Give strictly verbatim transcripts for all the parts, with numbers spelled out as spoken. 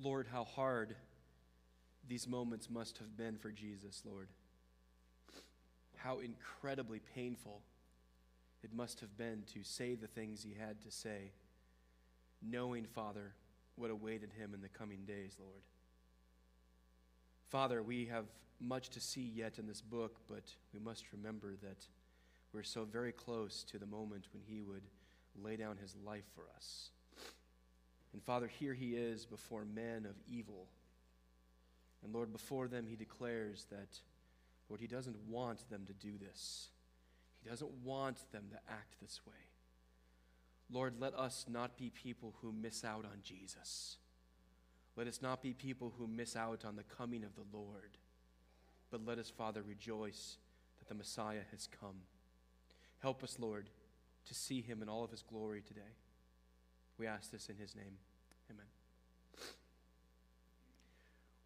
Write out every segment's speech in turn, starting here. Lord, how hard these moments must have been for Jesus, Lord. How incredibly painful it must have been to say the things he had to say, knowing, Father, what awaited him in the coming days, Lord. Father, we have much to see yet in this book, but we must remember that we're so very close to the moment when he would lay down his life for us. And Father, here he is before men of evil. And Lord, before them he declares that, Lord, he doesn't want them to do this. He doesn't want them to act this way. Lord, let us not be people who miss out on Jesus. Let us not be people who miss out on the coming of the Lord. But let us, Father, rejoice that the Messiah has come. Help us, Lord, to see him in all of his glory today. We ask this in his name. Amen.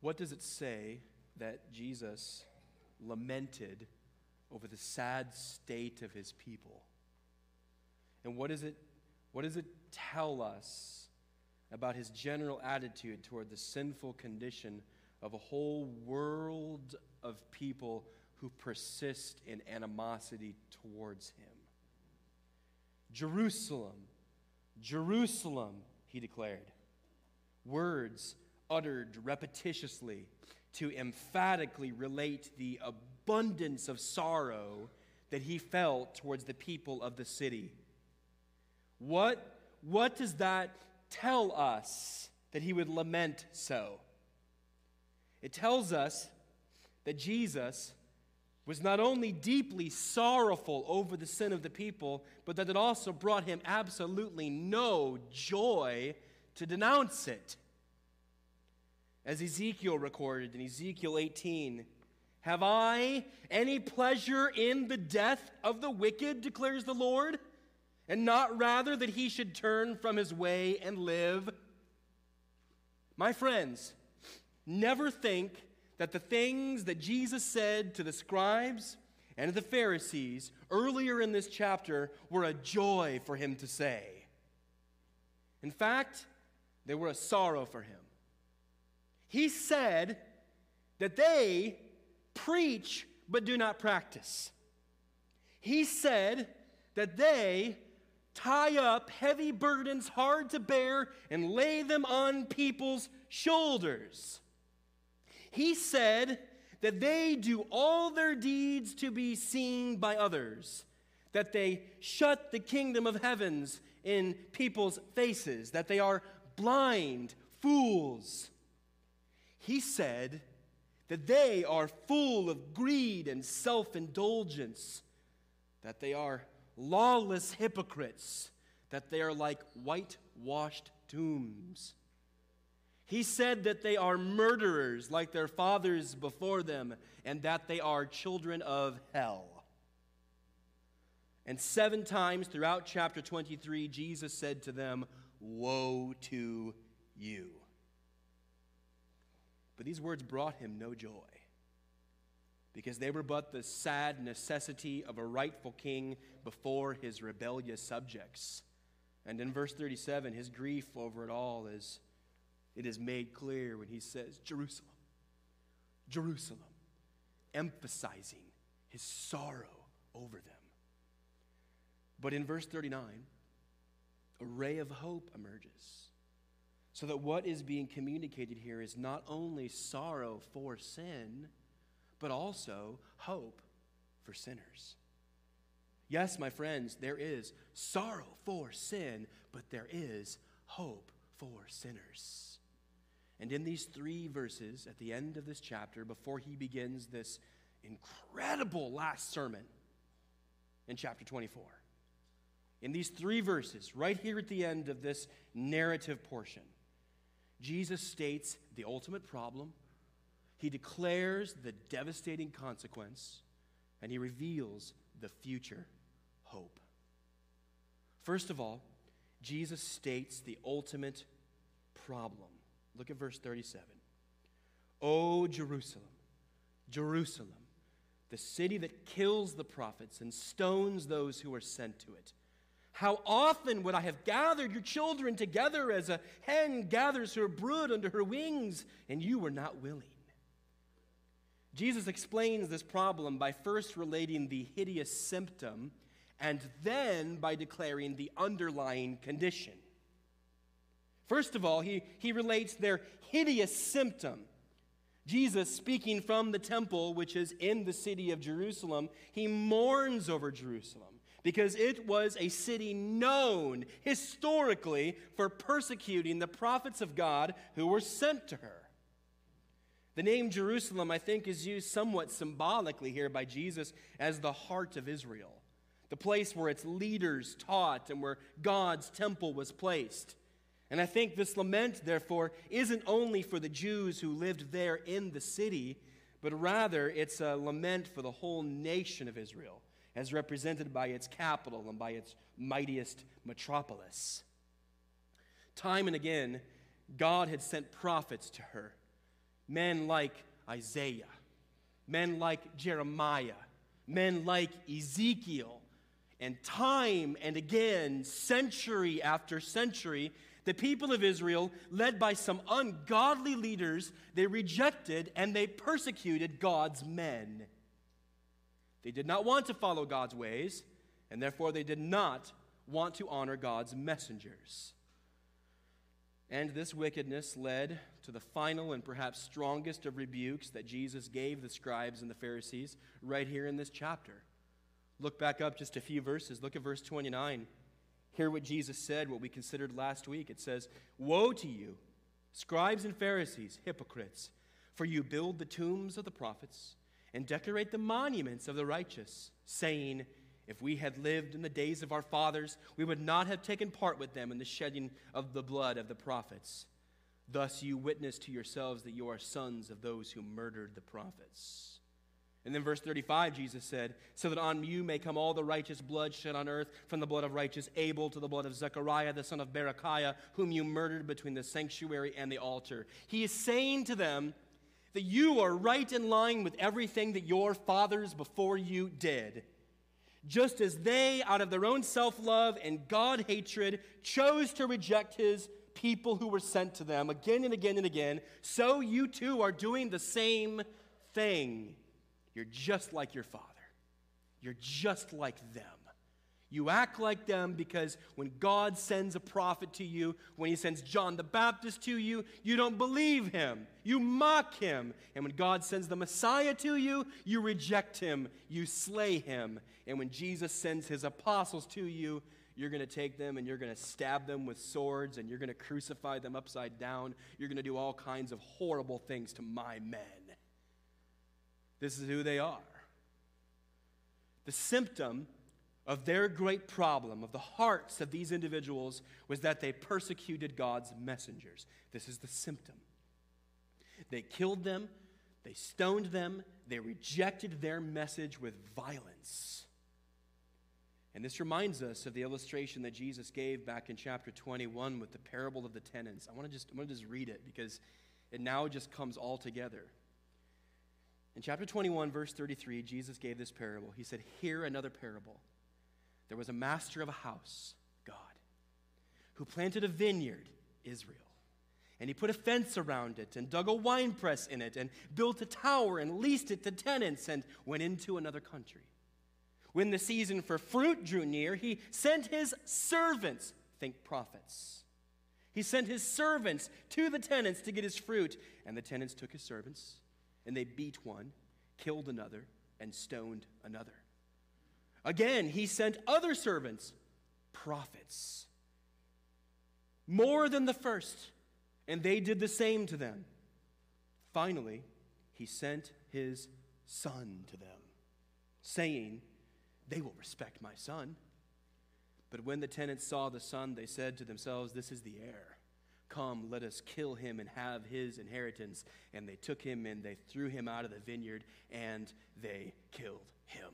What does it say that Jesus lamented over the sad state of his people? And what does it, what does it tell us about his general attitude toward the sinful condition of a whole world of people who persist in animosity towards him? Jerusalem, Jerusalem, he declared. Words uttered repetitiously to emphatically relate the abundance of sorrow that he felt towards the people of the city. What, what does that tell us that he would lament so? It tells us that Jesus was not only deeply sorrowful over the sin of the people, but that it also brought him absolutely no joy to denounce it. As Ezekiel recorded in Ezekiel eighteen, "Have I any pleasure in the death of the wicked, declares the Lord, and not rather that he should turn from his way and live?" My friends, never think that the things that Jesus said to the scribes and the Pharisees earlier in this chapter were a joy for him to say. In fact, they were a sorrow for him. He said that they preach but do not practice. He said that they tie up heavy burdens hard to bear and lay them on people's shoulders. He said that they do all their deeds to be seen by others, that they shut the kingdom of heavens in people's faces, that they are blind fools. He said that they are full of greed and self-indulgence, that they are lawless hypocrites, that they are like whitewashed tombs. He said that they are murderers like their fathers before them, and that they are children of hell. And seven times throughout chapter twenty-three, Jesus said to them, "Woe to you." But these words brought him no joy, because they were but the sad necessity of a rightful king before his rebellious subjects. And in verse thirty-seven, his grief over it all is It is made clear when he says, "Jerusalem, Jerusalem," emphasizing his sorrow over them. But in verse thirty-nine, a ray of hope emerges, so that what is being communicated here is not only sorrow for sin, but also hope for sinners. Yes, my friends, there is sorrow for sin, but there is hope for sinners. And in these three verses, at the end of this chapter, before he begins this incredible last sermon in chapter twenty-four, in these three verses, right here at the end of this narrative portion, Jesus states the ultimate problem, he declares the devastating consequence, and he reveals the future hope. First of all, Jesus states the ultimate problem. Look at verse thirty-seven. "O Jerusalem, Jerusalem, the city that kills the prophets and stones those who are sent to it. How often would I have gathered your children together as a hen gathers her brood under her wings, and you were not willing. Jesus explains this problem by first relating the hideous symptom and then by declaring the underlying condition. First of all, he, he relates their hideous symptom. Jesus, speaking from the temple, which is in the city of Jerusalem, he mourns over Jerusalem, because it was a city known historically for persecuting the prophets of God who were sent to her. The name Jerusalem, I think, is used somewhat symbolically here by Jesus as the heart of Israel, the place where its leaders taught and where God's temple was placed. And I think this lament, therefore, isn't only for the Jews who lived there in the city, but rather it's a lament for the whole nation of Israel, as represented by its capital and by its mightiest metropolis. Time and again, God had sent prophets to her, men like Isaiah, men like Jeremiah, men like Ezekiel, and time and again, century after century, the people of Israel, led by some ungodly leaders, they rejected and they persecuted God's men. They did not want to follow God's ways, and therefore they did not want to honor God's messengers. And this wickedness led to the final and perhaps strongest of rebukes that Jesus gave the scribes and the Pharisees right here in this chapter. Look back up just a few verses. Look at verse twenty-nine. Hear what Jesus said, what we considered last week. It says, "Woe to you, scribes and Pharisees, hypocrites, for you build the tombs of the prophets and decorate the monuments of the righteous, saying, if we had lived in the days of our fathers, we would not have taken part with them in the shedding of the blood of the prophets. Thus you witness to yourselves that you are sons of those who murdered the prophets." And then verse thirty-five, Jesus said, "So that on you may come all the righteous blood shed on earth, from the blood of righteous Abel to the blood of Zechariah, the son of Berechiah, whom you murdered between the sanctuary and the altar." He is saying to them that you are right in line with everything that your fathers before you did. Just as they, out of their own self-love and God-hatred, chose to reject his people who were sent to them again and again and again, so you too are doing the same thing. You're just like your father. You're just like them. You act like them because when God sends a prophet to you, when he sends John the Baptist to you, you don't believe him. You mock him. And when God sends the Messiah to you, you reject him. You slay him. And when Jesus sends his apostles to you, you're going to take them and you're going to stab them with swords and you're going to crucify them upside down. You're going to do all kinds of horrible things to my men. This is who they are. The symptom of their great problem, of the hearts of these individuals, was that they persecuted God's messengers. This is the symptom. They killed them, they stoned them, they rejected their message with violence. And this reminds us of the illustration that Jesus gave back in chapter twenty-one with the parable of the tenants. I want to just, I want to just read it because it now just comes all together. In chapter twenty-one, verse thirty-three, Jesus gave this parable. He said, "Hear another parable. There was a master of a house, God, who planted a vineyard, Israel, and he put a fence around it and dug a winepress in it and built a tower and leased it to tenants and went into another country. When the season for fruit drew near, he sent his servants," think prophets, "he sent his servants to the tenants to get his fruit. And the tenants took his servants, and they beat one, killed another, and stoned another. Again, he sent other servants, prophets, more than the first, and they did the same to them. Finally, he sent his son to them, saying, they will respect my son. But when the tenants saw the son, they said to themselves, this is the heir. Come, let us kill him and have his inheritance. And they took him and they threw him out of the vineyard and they killed him."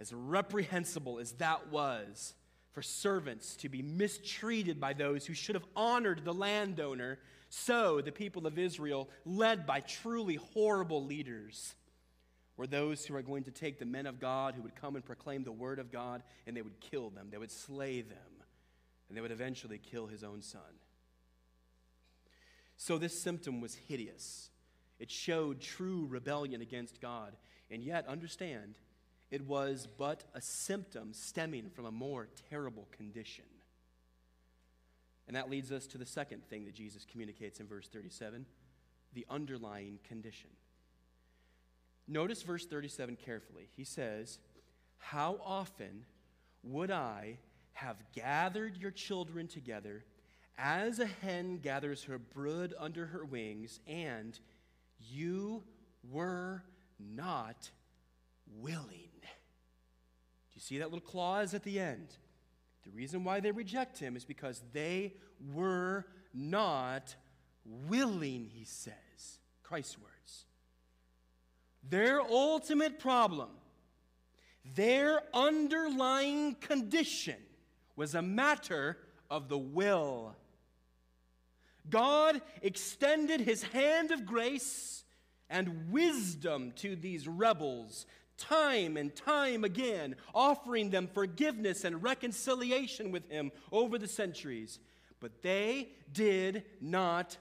As reprehensible as that was for servants to be mistreated by those who should have honored the landowner, so the people of Israel, led by truly horrible leaders, were those who are going to take the men of God who would come and proclaim the word of God, and they would kill them, they would slay them, and they would eventually kill his own son. So this symptom was hideous. It showed true rebellion against God. And yet, understand, it was but a symptom stemming from a more terrible condition. And that leads us to the second thing that Jesus communicates in verse thirty-seven, the underlying condition. Notice verse thirty-seven carefully. He says, "How often would I have gathered your children together as a hen gathers her brood under her wings, and you were not willing." Do you see that little clause at the end? The reason why they reject him is because they were not willing, he says. Christ's words. Their ultimate problem, their underlying condition, was a matter of the will. God extended his hand of grace and wisdom to these rebels time and time again, offering them forgiveness and reconciliation with him over the centuries. But they did not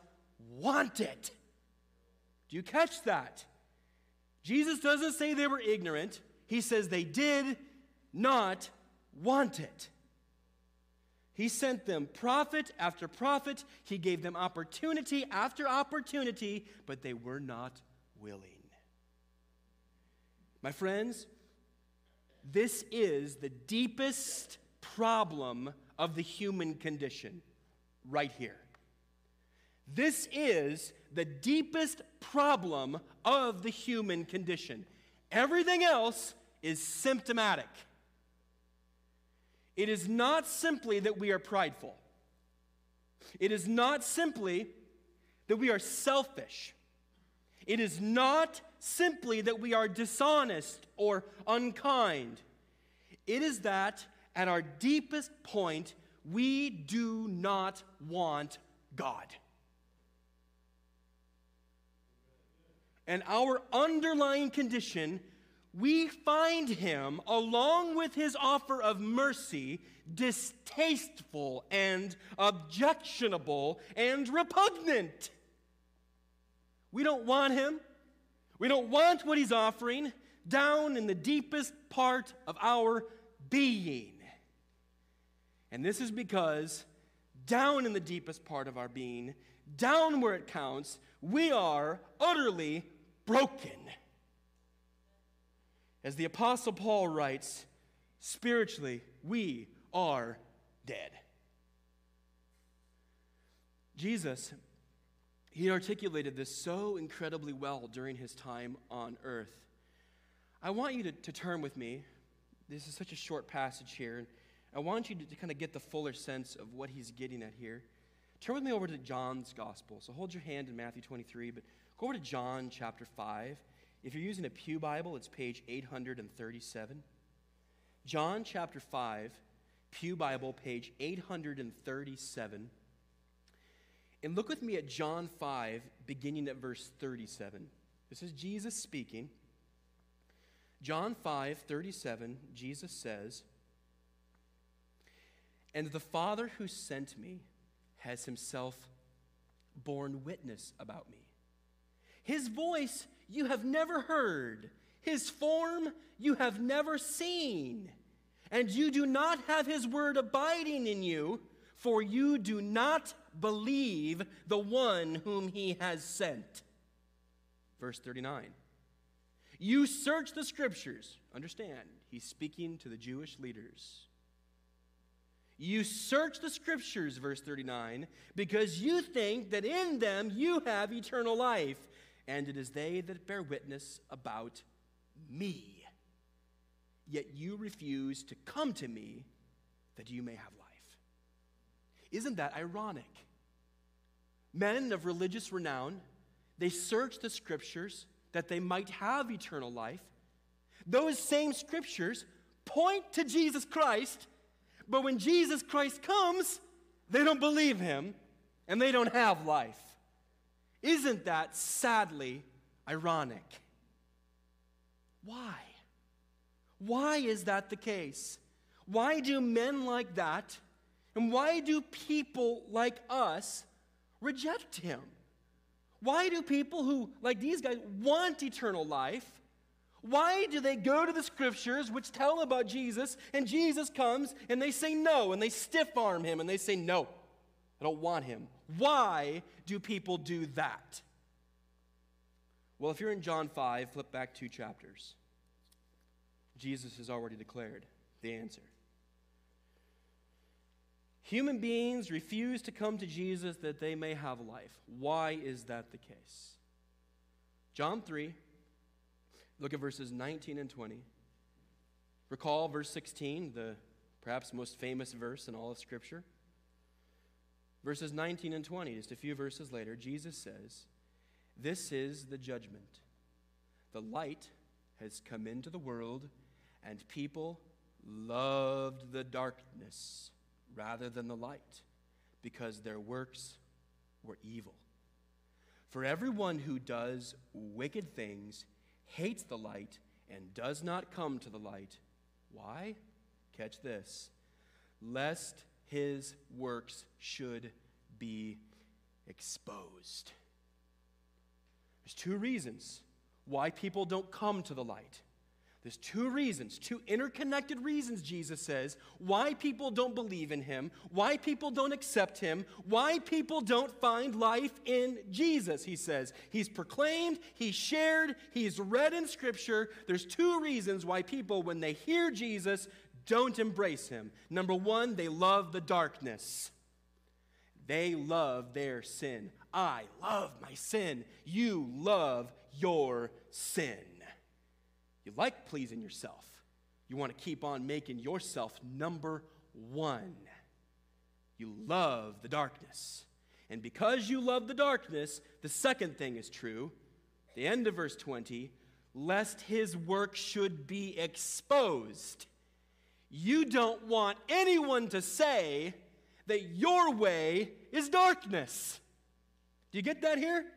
want it. Do you catch that? Jesus doesn't say they were ignorant. He says they did not want it. He sent them prophet after prophet. He gave them opportunity after opportunity, but they were not willing. My friends, this is the deepest problem of the human condition right here. This is the deepest problem of the human condition. Everything else is symptomatic. It is not simply that we are prideful. It is not simply that we are selfish. It is not simply that we are dishonest or unkind. It is that at our deepest point, we do not want God. And our underlying condition, we find him, along with his offer of mercy, distasteful and objectionable and repugnant. We don't want him. We don't want what he's offering down in the deepest part of our being. And this is because down in the deepest part of our being, down where it counts, we are utterly broken. As the Apostle Paul writes, spiritually, we are dead. Jesus, he articulated this so incredibly well during his time on earth. I want you to, to turn with me. This is such a short passage here. I want you to, to kind of get the fuller sense of what he's getting at here. Turn with me over to John's gospel. So hold your hand in Matthew twenty-three, but go over to John chapter five. If you're using a Pew Bible, it's page eight hundred thirty-seven. John chapter five, Pew Bible, page eight hundred thirty-seven. And look with me at John five, beginning at verse thirty-seven. This is Jesus speaking. John five, thirty-seven, Jesus says, "And the Father who sent me has himself borne witness about me. His voice you have never heard. His form you have never seen. And you do not have his word abiding in you, for you do not believe the one whom he has sent." Verse thirty-nine. "You search the scriptures." Understand, he's speaking to the Jewish leaders. "You search the scriptures," verse thirty-nine, "because you think that in them you have eternal life. And it is they that bear witness about me. Yet you refuse to come to me that you may have life." Isn't that ironic? Men of religious renown, they search the scriptures that they might have eternal life. Those same scriptures point to Jesus Christ, but when Jesus Christ comes, they don't believe him and they don't have life. Isn't that sadly ironic? Why? Why is that the case? Why do men like that, and why do people like us reject him? Why do people who, like these guys, want eternal life? Why do they go to the scriptures which tell about Jesus, and Jesus comes, and they say no, and they stiff-arm him, and they say no, I don't want him? Why do people do that? Well, if you're in John five, flip back two chapters. Jesus has already declared the answer. Human beings refuse to come to Jesus that they may have life. Why is that the case? John three, look at verses nineteen and twenty. Recall verse sixteen, the perhaps most famous verse in all of Scripture. Verses nineteen and twenty, just a few verses later, Jesus says, "This is the judgment. The light has come into the world, and people loved the darkness rather than the light, because their works were evil. For everyone who does wicked things hates the light and does not come to the light." Why? Catch this. "Lest his works should be exposed." There's two reasons why people don't come to the light. There's two reasons, two interconnected reasons, Jesus says, why people don't believe in him, why people don't accept him, why people don't find life in Jesus, he says. He's proclaimed, he's shared, he's read in Scripture. There's two reasons why people, when they hear Jesus, don't embrace him. Number one, they love the darkness. They love their sin. I love my sin. You love your sin. You like pleasing yourself. You want to keep on making yourself number one. You love the darkness. And because you love the darkness, the second thing is true. The end of verse twenty, "lest his work should be exposed." You don't want anyone to say that your way is darkness. Do you get that here?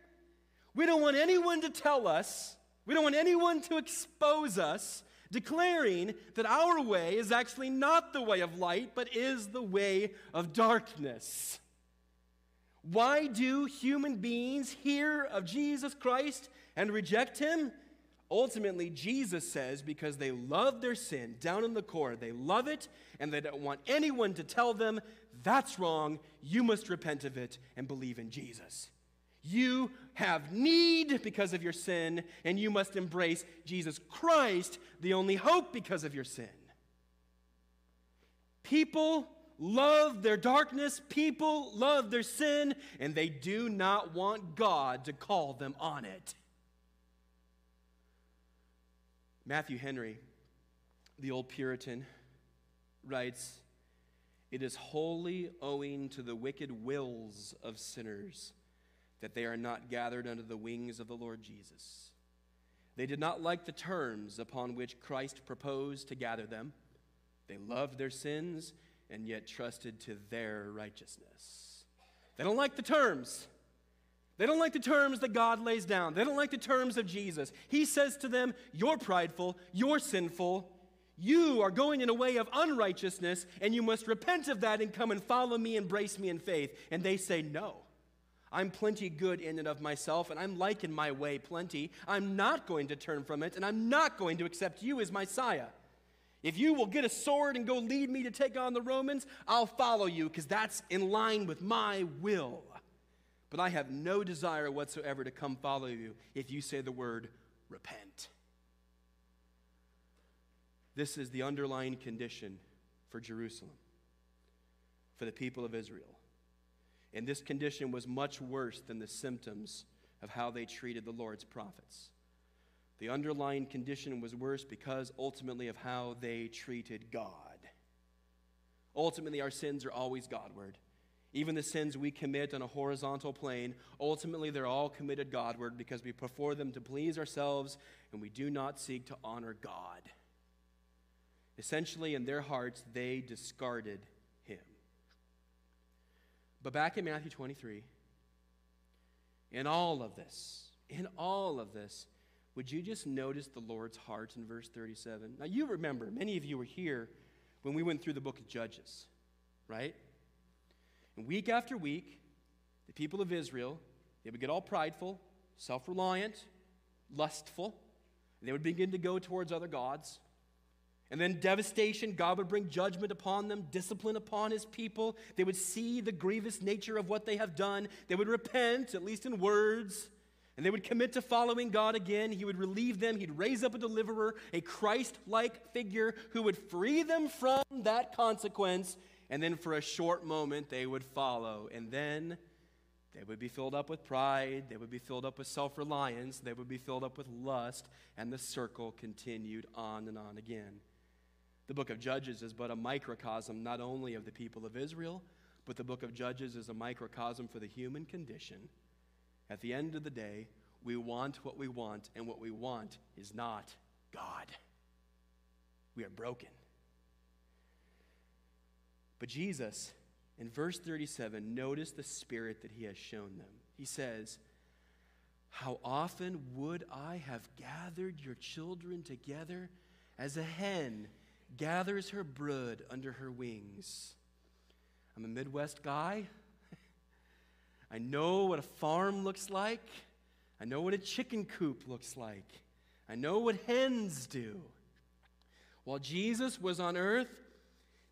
We don't want anyone to tell us We don't want anyone to expose us, declaring that our way is actually not the way of light, but is the way of darkness. Why do human beings hear of Jesus Christ and reject him? Ultimately, Jesus says, because they love their sin down in the core. They love it, and they don't want anyone to tell them, that's wrong, you must repent of it and believe in Jesus. You have need because of your sin, and you must embrace Jesus Christ, the only hope because of your sin. People love their darkness, people love their sin, and they do not want God to call them on it. Matthew Henry, the old Puritan, writes, "It is wholly owing to the wicked wills of sinners that they are not gathered under the wings of the Lord Jesus. They did not like the terms upon which Christ proposed to gather them. They loved their sins and yet trusted to their righteousness." They don't like the terms. They don't like the terms that God lays down. They don't like the terms of Jesus. He says to them, you're prideful, you're sinful, you are going in a way of unrighteousness, and you must repent of that and come and follow me, embrace me in faith. And they say, no. I'm plenty good in and of myself, and I'm liking my way plenty. I'm not going to turn from it, and I'm not going to accept you as Messiah. If you will get a sword and go lead me to take on the Romans, I'll follow you, because that's in line with my will. But I have no desire whatsoever to come follow you if you say the word repent. This is the underlying condition for Jerusalem, for the people of Israel. And this condition was much worse than the symptoms of how they treated the Lord's prophets. The underlying condition was worse because ultimately of how they treated God. Ultimately, our sins are always Godward. Even the sins we commit on a horizontal plane, ultimately they're all committed Godward because we prefer them to please ourselves and we do not seek to honor God. Essentially, in their hearts, they discarded God. But back in Matthew twenty-three, in all of this, in all of this, would you just notice the Lord's heart in verse thirty-seven? Now, you remember, many of you were here when we went through the book of Judges, right? And week after week, the people of Israel, they would get all prideful, self-reliant, lustful. They would begin to go towards other gods. And then devastation, God would bring judgment upon them, discipline upon his people. They would see the grievous nature of what they have done. They would repent, at least in words. And they would commit to following God again. He would relieve them. He'd raise up a deliverer, a Christ-like figure who would free them from that consequence. And then for a short moment, they would follow. And then they would be filled up with pride. They would be filled up with self-reliance. They would be filled up with lust. And the circle continued on and on again. The book of Judges is but a microcosm not only of the people of Israel, but the book of Judges is a microcosm for the human condition. At the end of the day, we want what we want, and what we want is not God. We are broken. But Jesus, in verse thirty-seven, notice the spirit that he has shown them. He says, "How often would I have gathered your children together as a hen gathers her brood under her wings." I'm a Midwest guy. I know what a farm looks like. I know what a chicken coop looks like. I know what hens do. While Jesus was on earth,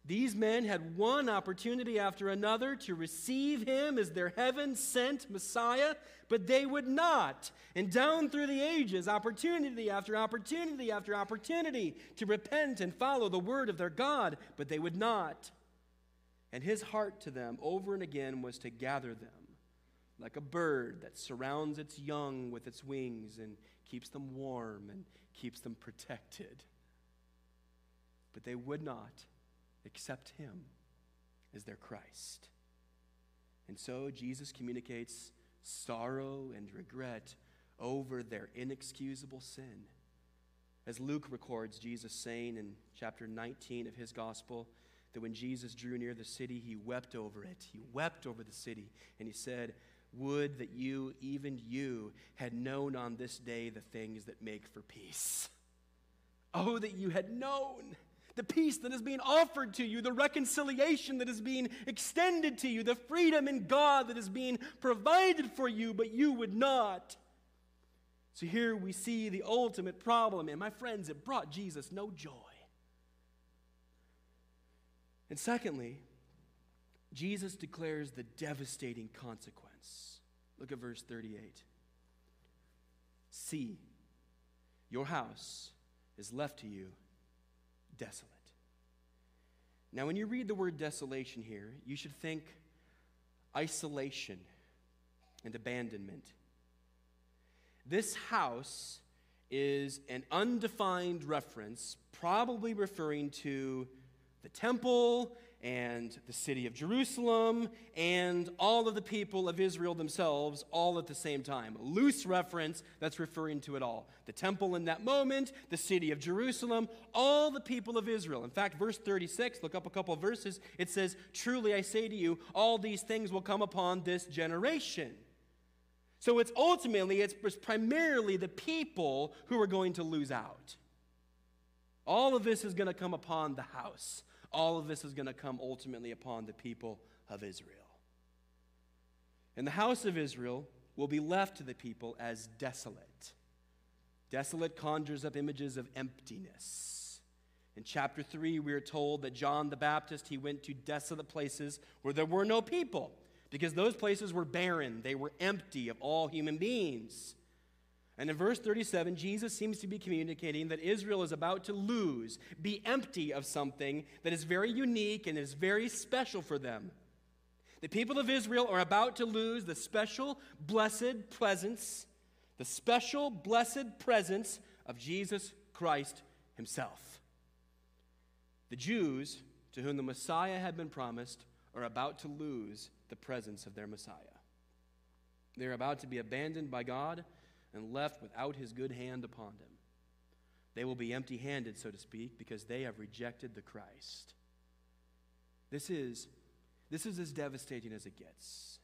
these men had one opportunity after another to receive him as their heaven-sent Messiah, but they would not. And down through the ages, opportunity after opportunity after opportunity to repent and follow the word of their God, but they would not. And his heart to them over and again was to gather them like a bird that surrounds its young with its wings and keeps them warm and keeps them protected. But they would not accept him as their Christ. And so Jesus communicates sorrow and regret over their inexcusable sin. As Luke records Jesus saying in chapter nineteen of his gospel, that when Jesus drew near the city, he wept over it. He wept over the city, and he said, "Would that you, even you, had known on this day the things that make for peace. Oh, that you had known the peace that is being offered to you, the reconciliation that is being extended to you, the freedom in God that is being provided for you, but you would not." So here we see the ultimate problem, and my friends, it brought Jesus no joy. And secondly, Jesus declares the devastating consequence. Look at verse thirty-eight. "See, your house is left to you desolate." Now, when you read the word desolation here, you should think isolation and abandonment. This house is an undefined reference, probably referring to the temple and the city of Jerusalem and all of the people of Israel themselves all at the same time. A loose reference that's referring to it all. The temple in that moment, the city of Jerusalem, all the people of Israel. In fact, verse thirty-six, look up a couple of verses, it says, "Truly I say to you, all these things will come upon this generation." So it's ultimately, it's primarily the people who are going to lose out. All of this is going to come upon the house. All of this is going to come ultimately upon the people of Israel. And the house of Israel will be left to the people as desolate. Desolate conjures up images of emptiness. In chapter three, we are told that John the Baptist, he went to desolate places where there were no people, because those places were barren. They were empty of all human beings. And in verse thirty-seven, Jesus seems to be communicating that Israel is about to lose, be empty of something that is very unique and is very special for them. The people of Israel are about to lose the special, blessed presence, the special, blessed presence of Jesus Christ himself. The Jews, to whom the Messiah had been promised, are about to lose the presence of their Messiah. They're about to be abandoned by God and left without his good hand upon them. They will be empty-handed, so to speak, because they have rejected the Christ. This is, this is as devastating as it gets.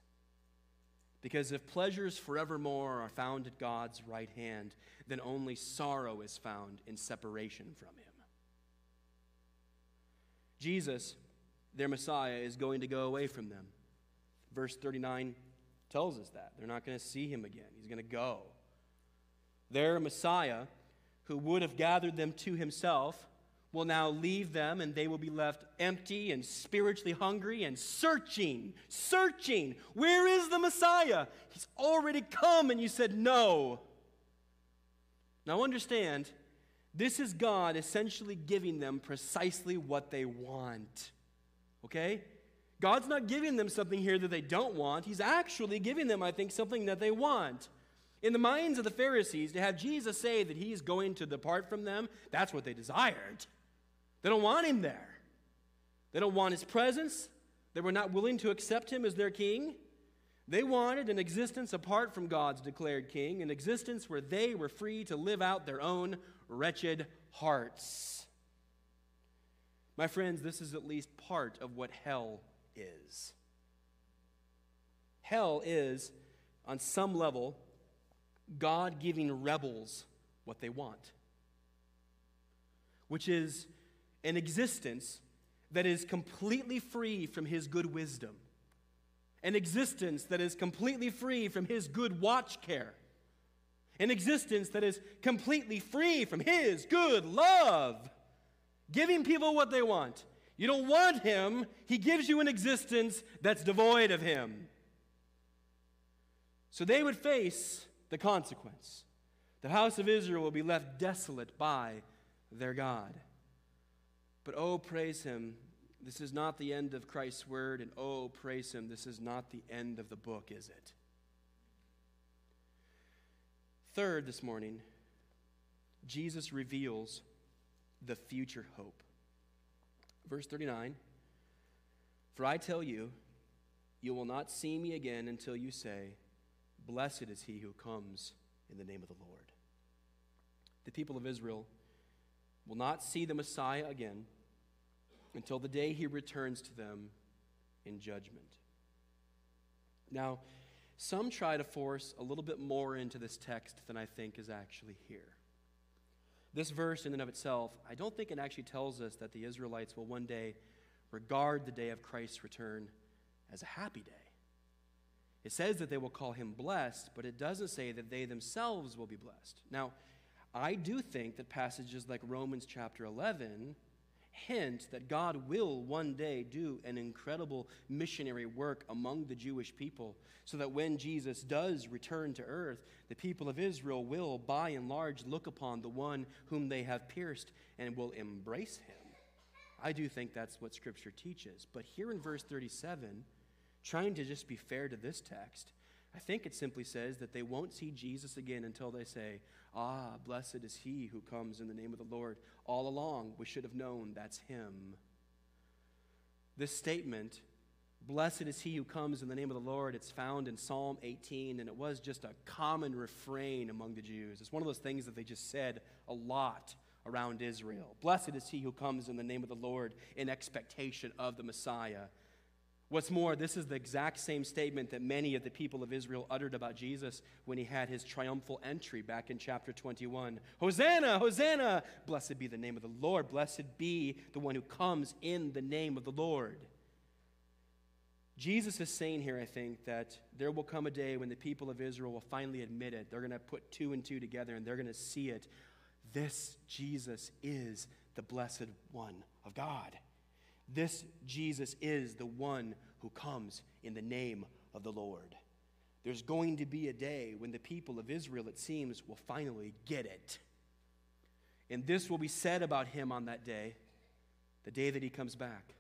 Because if pleasures forevermore are found at God's right hand, then only sorrow is found in separation from him. Jesus, their Messiah, is going to go away from them. Verse thirty-nine tells us that. They're not going to see him again. He's going to go. Their Messiah, who would have gathered them to himself, will now leave them, and they will be left empty and spiritually hungry and searching, searching. Where is the Messiah? He's already come, and you said no. Now understand, this is God essentially giving them precisely what they want, okay? God's not giving them something here that they don't want. He's actually giving them, I think, something that they want. In the minds of the Pharisees, to have Jesus say that he's going to depart from them, that's what they desired. They don't want him there. They don't want his presence. They were not willing to accept him as their king. They wanted an existence apart from God's declared king, an existence where they were free to live out their own wretched hearts. My friends, this is at least part of what hell is. Hell is, on some level, God giving rebels what they want, which is an existence that is completely free from his good wisdom, an existence that is completely free from his good watch care, an existence that is completely free from his good love, giving people what they want. You don't want him. He gives you an existence that's devoid of him. So they would face the consequence. The house of Israel will be left desolate by their God. But oh, praise him, this is not the end of Christ's word, and oh, praise him, this is not the end of the book, is it? Third, this morning, Jesus reveals the future hope. Verse thirty-nine, "For I tell you, you will not see me again until you say, 'Blessed is he who comes in the name of the Lord.'" The people of Israel will not see the Messiah again until the day he returns to them in judgment. Now, some try to force a little bit more into this text than I think is actually here. This verse in and of itself, I don't think it actually tells us that the Israelites will one day regard the day of Christ's return as a happy day. It says that they will call him blessed, but it doesn't say that they themselves will be blessed. Now, I do think that passages like Romans chapter eleven hint that God will one day do an incredible missionary work among the Jewish people, so that when Jesus does return to earth, the people of Israel will, by and large, look upon the one whom they have pierced and will embrace him. I do think that's what Scripture teaches. But here in verse thirty-seven, trying to just be fair to this text, I think it simply says that they won't see Jesus again until they say, "Ah, blessed is he who comes in the name of the Lord. All along, we should have known that's him." This statement, "Blessed is he who comes in the name of the Lord," it's found in Psalm eighteen, and it was just a common refrain among the Jews. It's one of those things that they just said a lot around Israel. Blessed is he who comes in the name of the Lord, in expectation of the Messiah. What's more, this is the exact same statement that many of the people of Israel uttered about Jesus when he had his triumphal entry back in chapter twenty-one. "Hosanna, Hosanna! Blessed be the name of the Lord. Blessed be the one who comes in the name of the Lord." Jesus is saying here, I think, that there will come a day when the people of Israel will finally admit it. They're going to put two and two together, and they're going to see it. This Jesus is the blessed one of God. This Jesus is the one who comes in the name of the Lord. There's going to be a day when the people of Israel, it seems, will finally get it. And this will be said about him on that day, the day that he comes back,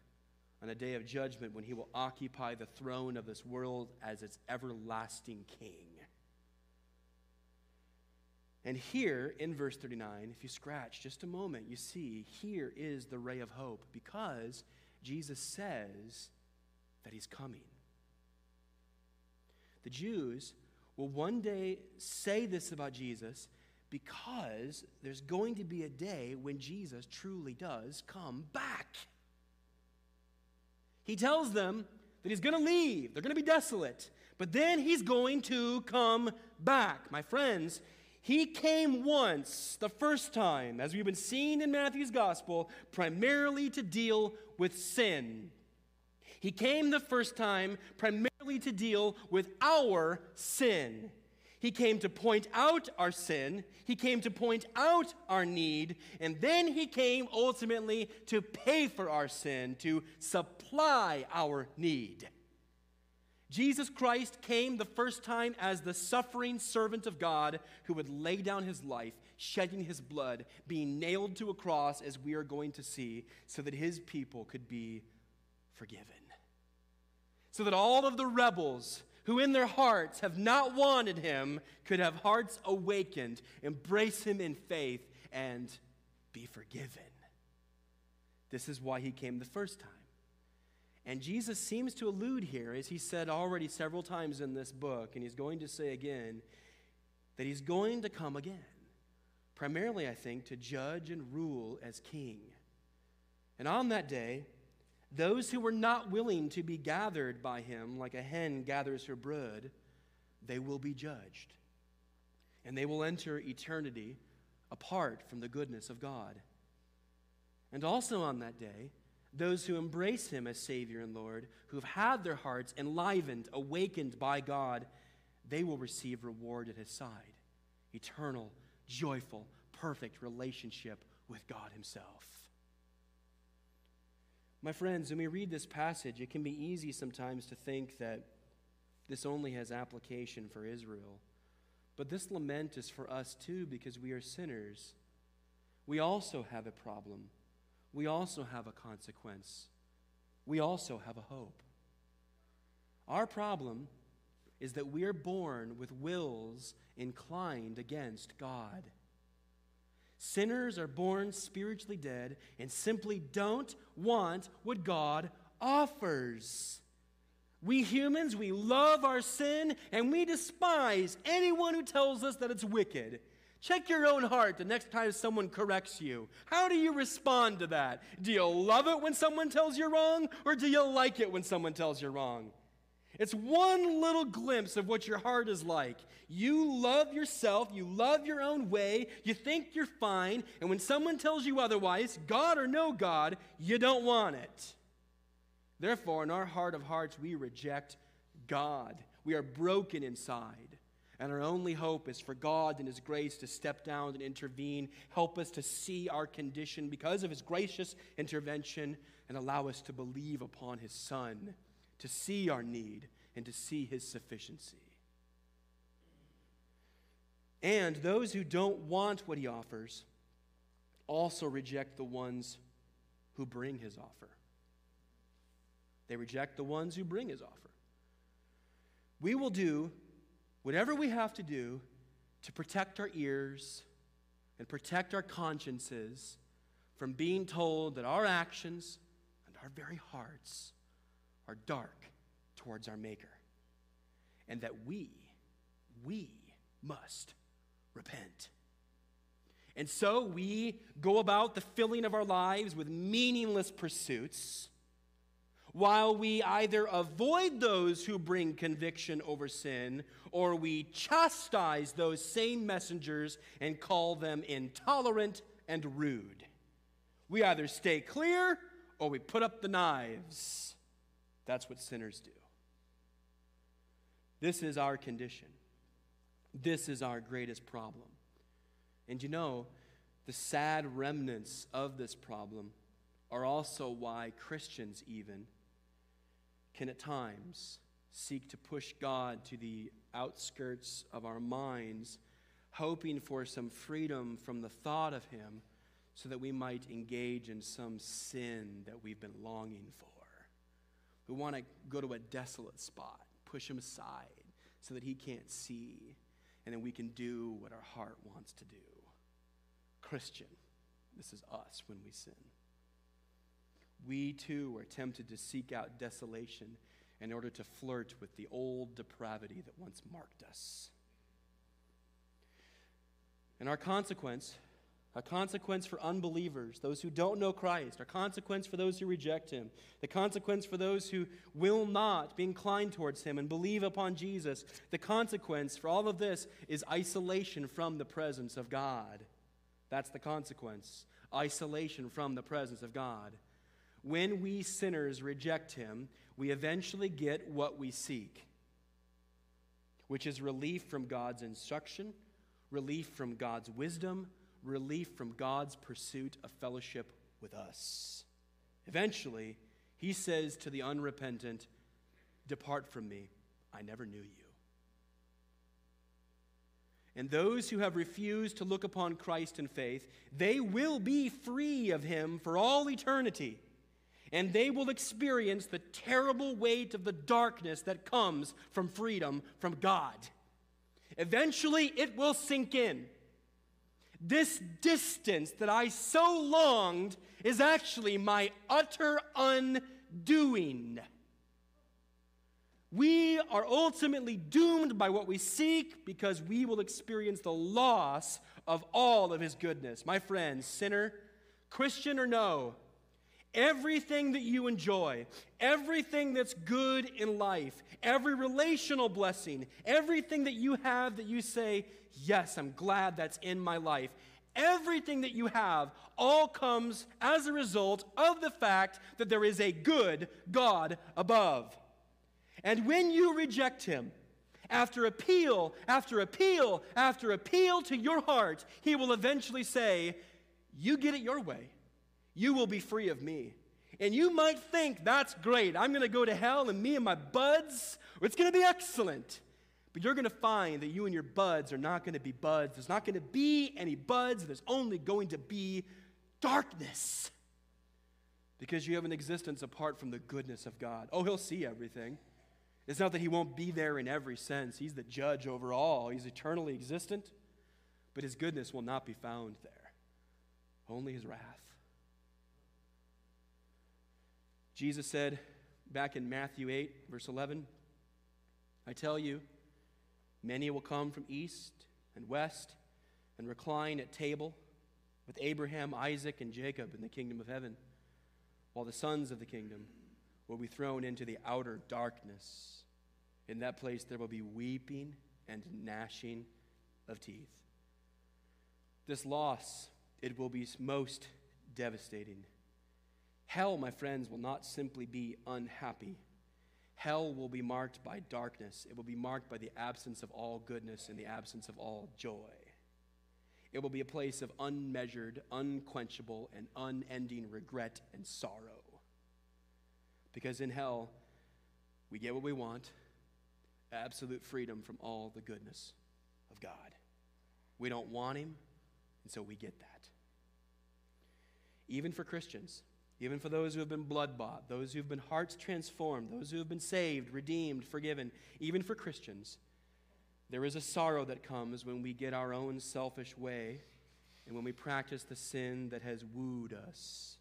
on a day of judgment when he will occupy the throne of this world as its everlasting king. And here, in verse thirty-nine, if you scratch just a moment, you see here is the ray of hope, because Jesus says that he's coming. The Jews will one day say this about Jesus, because there's going to be a day when Jesus truly does come back. He tells them that he's going to leave. They're going to be desolate. But then he's going to come back. My friends, he came once, the first time, as we've been seeing in Matthew's gospel, primarily to deal with sin. He came the first time primarily to deal with our sin. He came to point out our sin. He came to point out our need. And then he came ultimately to pay for our sin, to supply our need. Jesus Christ came the first time as the suffering servant of God who would lay down his life, shedding his blood, being nailed to a cross, as we are going to see, so that his people could be forgiven. So that all of the rebels who in their hearts have not wanted him could have hearts awakened, embrace him in faith, and be forgiven. This is why he came the first time. And Jesus seems to allude here, as he said already several times in this book, and he's going to say again, that he's going to come again. Primarily, I think, to judge and rule as king. And on that day, those who were not willing to be gathered by him, like a hen gathers her brood, they will be judged. And they will enter eternity apart from the goodness of God. And also on that day, those who embrace him as Savior and Lord, who have had their hearts enlivened, awakened by God, they will receive reward at his side. Eternal, joyful, perfect relationship with God himself. My friends, when we read this passage, it can be easy sometimes to think that this only has application for Israel. But this lament is for us too, because we are sinners. We also have a problem. We also have a consequence. We also have a hope. Our problem is that we are born with wills inclined against God. Sinners are born spiritually dead and simply don't want what God offers. We humans, we love our sin and we despise anyone who tells us that it's wicked. Check your own heart the next time someone corrects you. How do you respond to that? Do you love it when someone tells you wrong, or do you like it when someone tells you wrong? It's one little glimpse of what your heart is like. You love yourself, you love your own way, you think you're fine, and when someone tells you otherwise, God or no God, you don't want it. Therefore, in our heart of hearts, we reject God. We are broken inside. And our only hope is for God and his grace to step down and intervene, help us to see our condition because of his gracious intervention, and allow us to believe upon his Son, to see our need and to see his sufficiency. And those who don't want what he offers also reject the ones who bring his offer. They reject the ones who bring his offer. We will do whatever we have to do to protect our ears and protect our consciences from being told that our actions and our very hearts are dark towards our Maker, and that we, we must repent. And so we go about the filling of our lives with meaningless pursuits, while we either avoid those who bring conviction over sin, or we chastise those same messengers and call them intolerant and rude. We either stay clear or we put up the knives. That's what sinners do. This is our condition. This is our greatest problem. And you know, the sad remnants of this problem are also why Christians even can at times seek to push God to the outskirts of our minds, hoping for some freedom from the thought of him so that we might engage in some sin that we've been longing for. We want to go to a desolate spot, push him aside so that he can't see, and then we can do what our heart wants to do. Christian, this is us when we sin. We too are tempted to seek out desolation in order to flirt with the old depravity that once marked us. And our consequence a consequence for unbelievers, those who don't know Christ, a consequence for those who reject him, the consequence for those who will not be inclined towards him and believe upon Jesus. The consequence for all of this is isolation from the presence of God. That's the consequence, isolation from the presence of God. When we sinners reject him, we eventually get what we seek, which is relief from God's instruction, relief from God's wisdom, relief from God's pursuit of fellowship with us. Eventually, he says to the unrepentant, "Depart from me, I never knew you." And those who have refused to look upon Christ in faith, they will be free of him for all eternity. And they will experience the terrible weight of the darkness that comes from freedom from God. Eventually, it will sink in. This distance that I so longed is actually my utter undoing. We are ultimately doomed by what we seek because we will experience the loss of all of his goodness. My friends, sinner, Christian or no, everything that you enjoy, everything that's good in life, every relational blessing, everything that you have that you say, yes, I'm glad that's in my life, everything that you have all comes as a result of the fact that there is a good God above. And when you reject him, after appeal, after appeal, after appeal to your heart, he will eventually say, you get it your way. You will be free of me. And you might think, that's great. I'm going to go to hell and me and my buds, it's going to be excellent. But you're going to find that you and your buds are not going to be buds. There's not going to be any buds. There's only going to be darkness. Because you have an existence apart from the goodness of God. Oh, he'll see everything. It's not that he won't be there in every sense. He's the judge over all. He's eternally existent. But his goodness will not be found there. Only his wrath. Jesus said back in Matthew eight, verse eleven, I tell you, many will come from east and west and recline at table with Abraham, Isaac, and Jacob in the kingdom of heaven, while the sons of the kingdom will be thrown into the outer darkness. In that place there will be weeping and gnashing of teeth. This loss, it will be most devastating. Hell, my friends, will not simply be unhappy. Hell will be marked by darkness. It will be marked by the absence of all goodness and the absence of all joy. It will be a place of unmeasured, unquenchable, and unending regret and sorrow. Because in hell, we get what we want, absolute freedom from all the goodness of God. We don't want him, and so we get that. Even for Christians, even for those who have been blood-bought, those who have been hearts transformed, those who have been saved, redeemed, forgiven, even for Christians, there is a sorrow that comes when we get our own selfish way and when we practice the sin that has wooed us.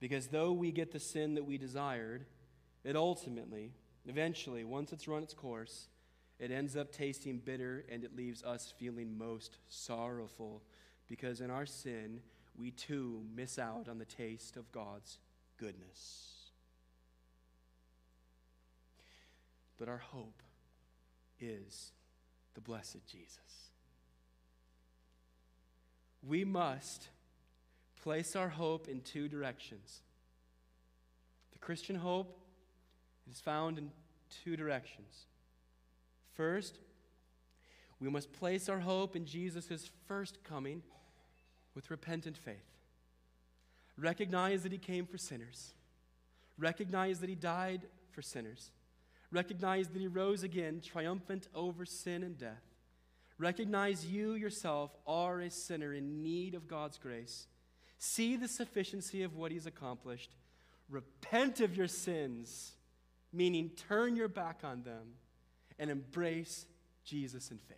Because though we get the sin that we desired, it ultimately, eventually, once it's run its course, it ends up tasting bitter and it leaves us feeling most sorrowful because in our sin, we too miss out on the taste of God's goodness. But our hope is the blessed Jesus. We must place our hope in two directions. The Christian hope is found in two directions. First, we must place our hope in Jesus' first coming with repentant faith. Recognize that he came for sinners. Recognize that he died for sinners. Recognize that he rose again, triumphant over sin and death. Recognize you yourself are a sinner in need of God's grace. See the sufficiency of what he's accomplished. Repent of your sins, meaning turn your back on them, and embrace Jesus in faith.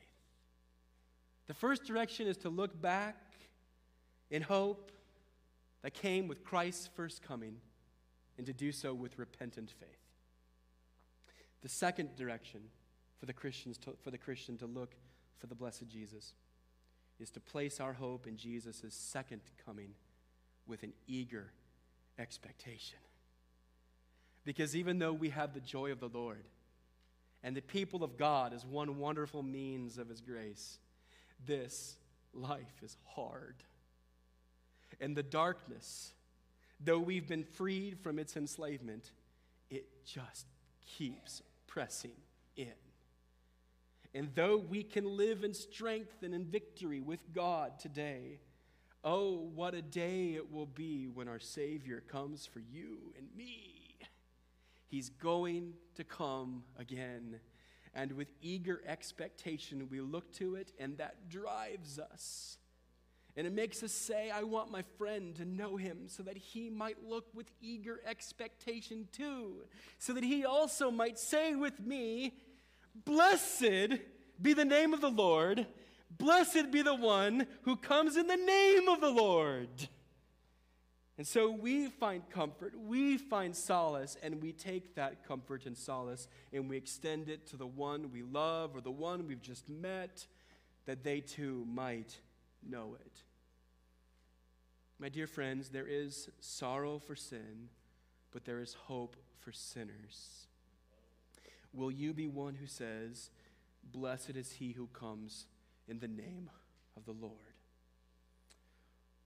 The first direction is to look back in hope that came with Christ's first coming, and to do so with repentant faith. The second direction for the Christians to, for the Christian to look for the blessed Jesus is to place our hope in Jesus' second coming with an eager expectation. Because even though we have the joy of the Lord and the people of God as one wonderful means of his grace, this life is hard. And the darkness, though we've been freed from its enslavement, it just keeps pressing in. And though we can live in strength and in victory with God today, oh, what a day it will be when our Savior comes for you and me. He's going to come again. And with eager expectation, we look to it, and that drives us. And it makes us say, I want my friend to know him so that he might look with eager expectation too, so that he also might say with me, blessed be the name of the Lord. Blessed be the one who comes in the name of the Lord. And so we find comfort, we find solace, and we take that comfort and solace and we extend it to the one we love or the one we've just met, that they too might know it. My dear friends, there is sorrow for sin, but there is hope for sinners. Will you be one who says, blessed is he who comes in the name of the Lord?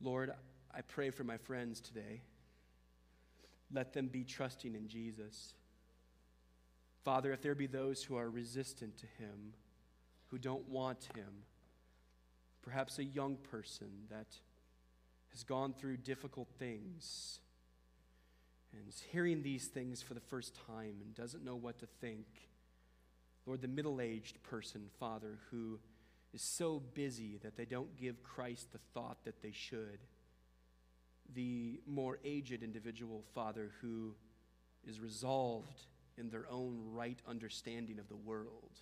Lord, I pray for my friends today. Let them be trusting in Jesus. Father, if there be those who are resistant to him, who don't want him, perhaps a young person that has gone through difficult things and is hearing these things for the first time and doesn't know what to think. Lord, the middle-aged person, Father, who is so busy that they don't give Christ the thought that they should. The more aged individual, Father, who is resolved in their own right understanding of the world.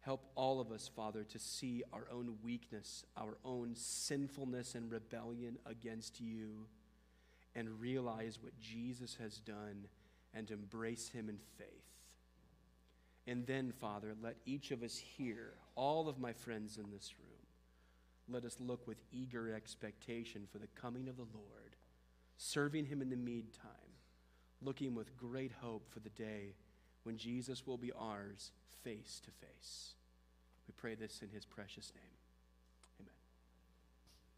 Help all of us, Father, to see our own weakness, our own sinfulness and rebellion against you, and realize what Jesus has done and embrace him in faith. And then, Father, let each of us here, all of my friends in this room, let us look with eager expectation for the coming of the Lord, serving him in the meantime, looking with great hope for the day when Jesus will be ours face to face. We pray this in his precious name.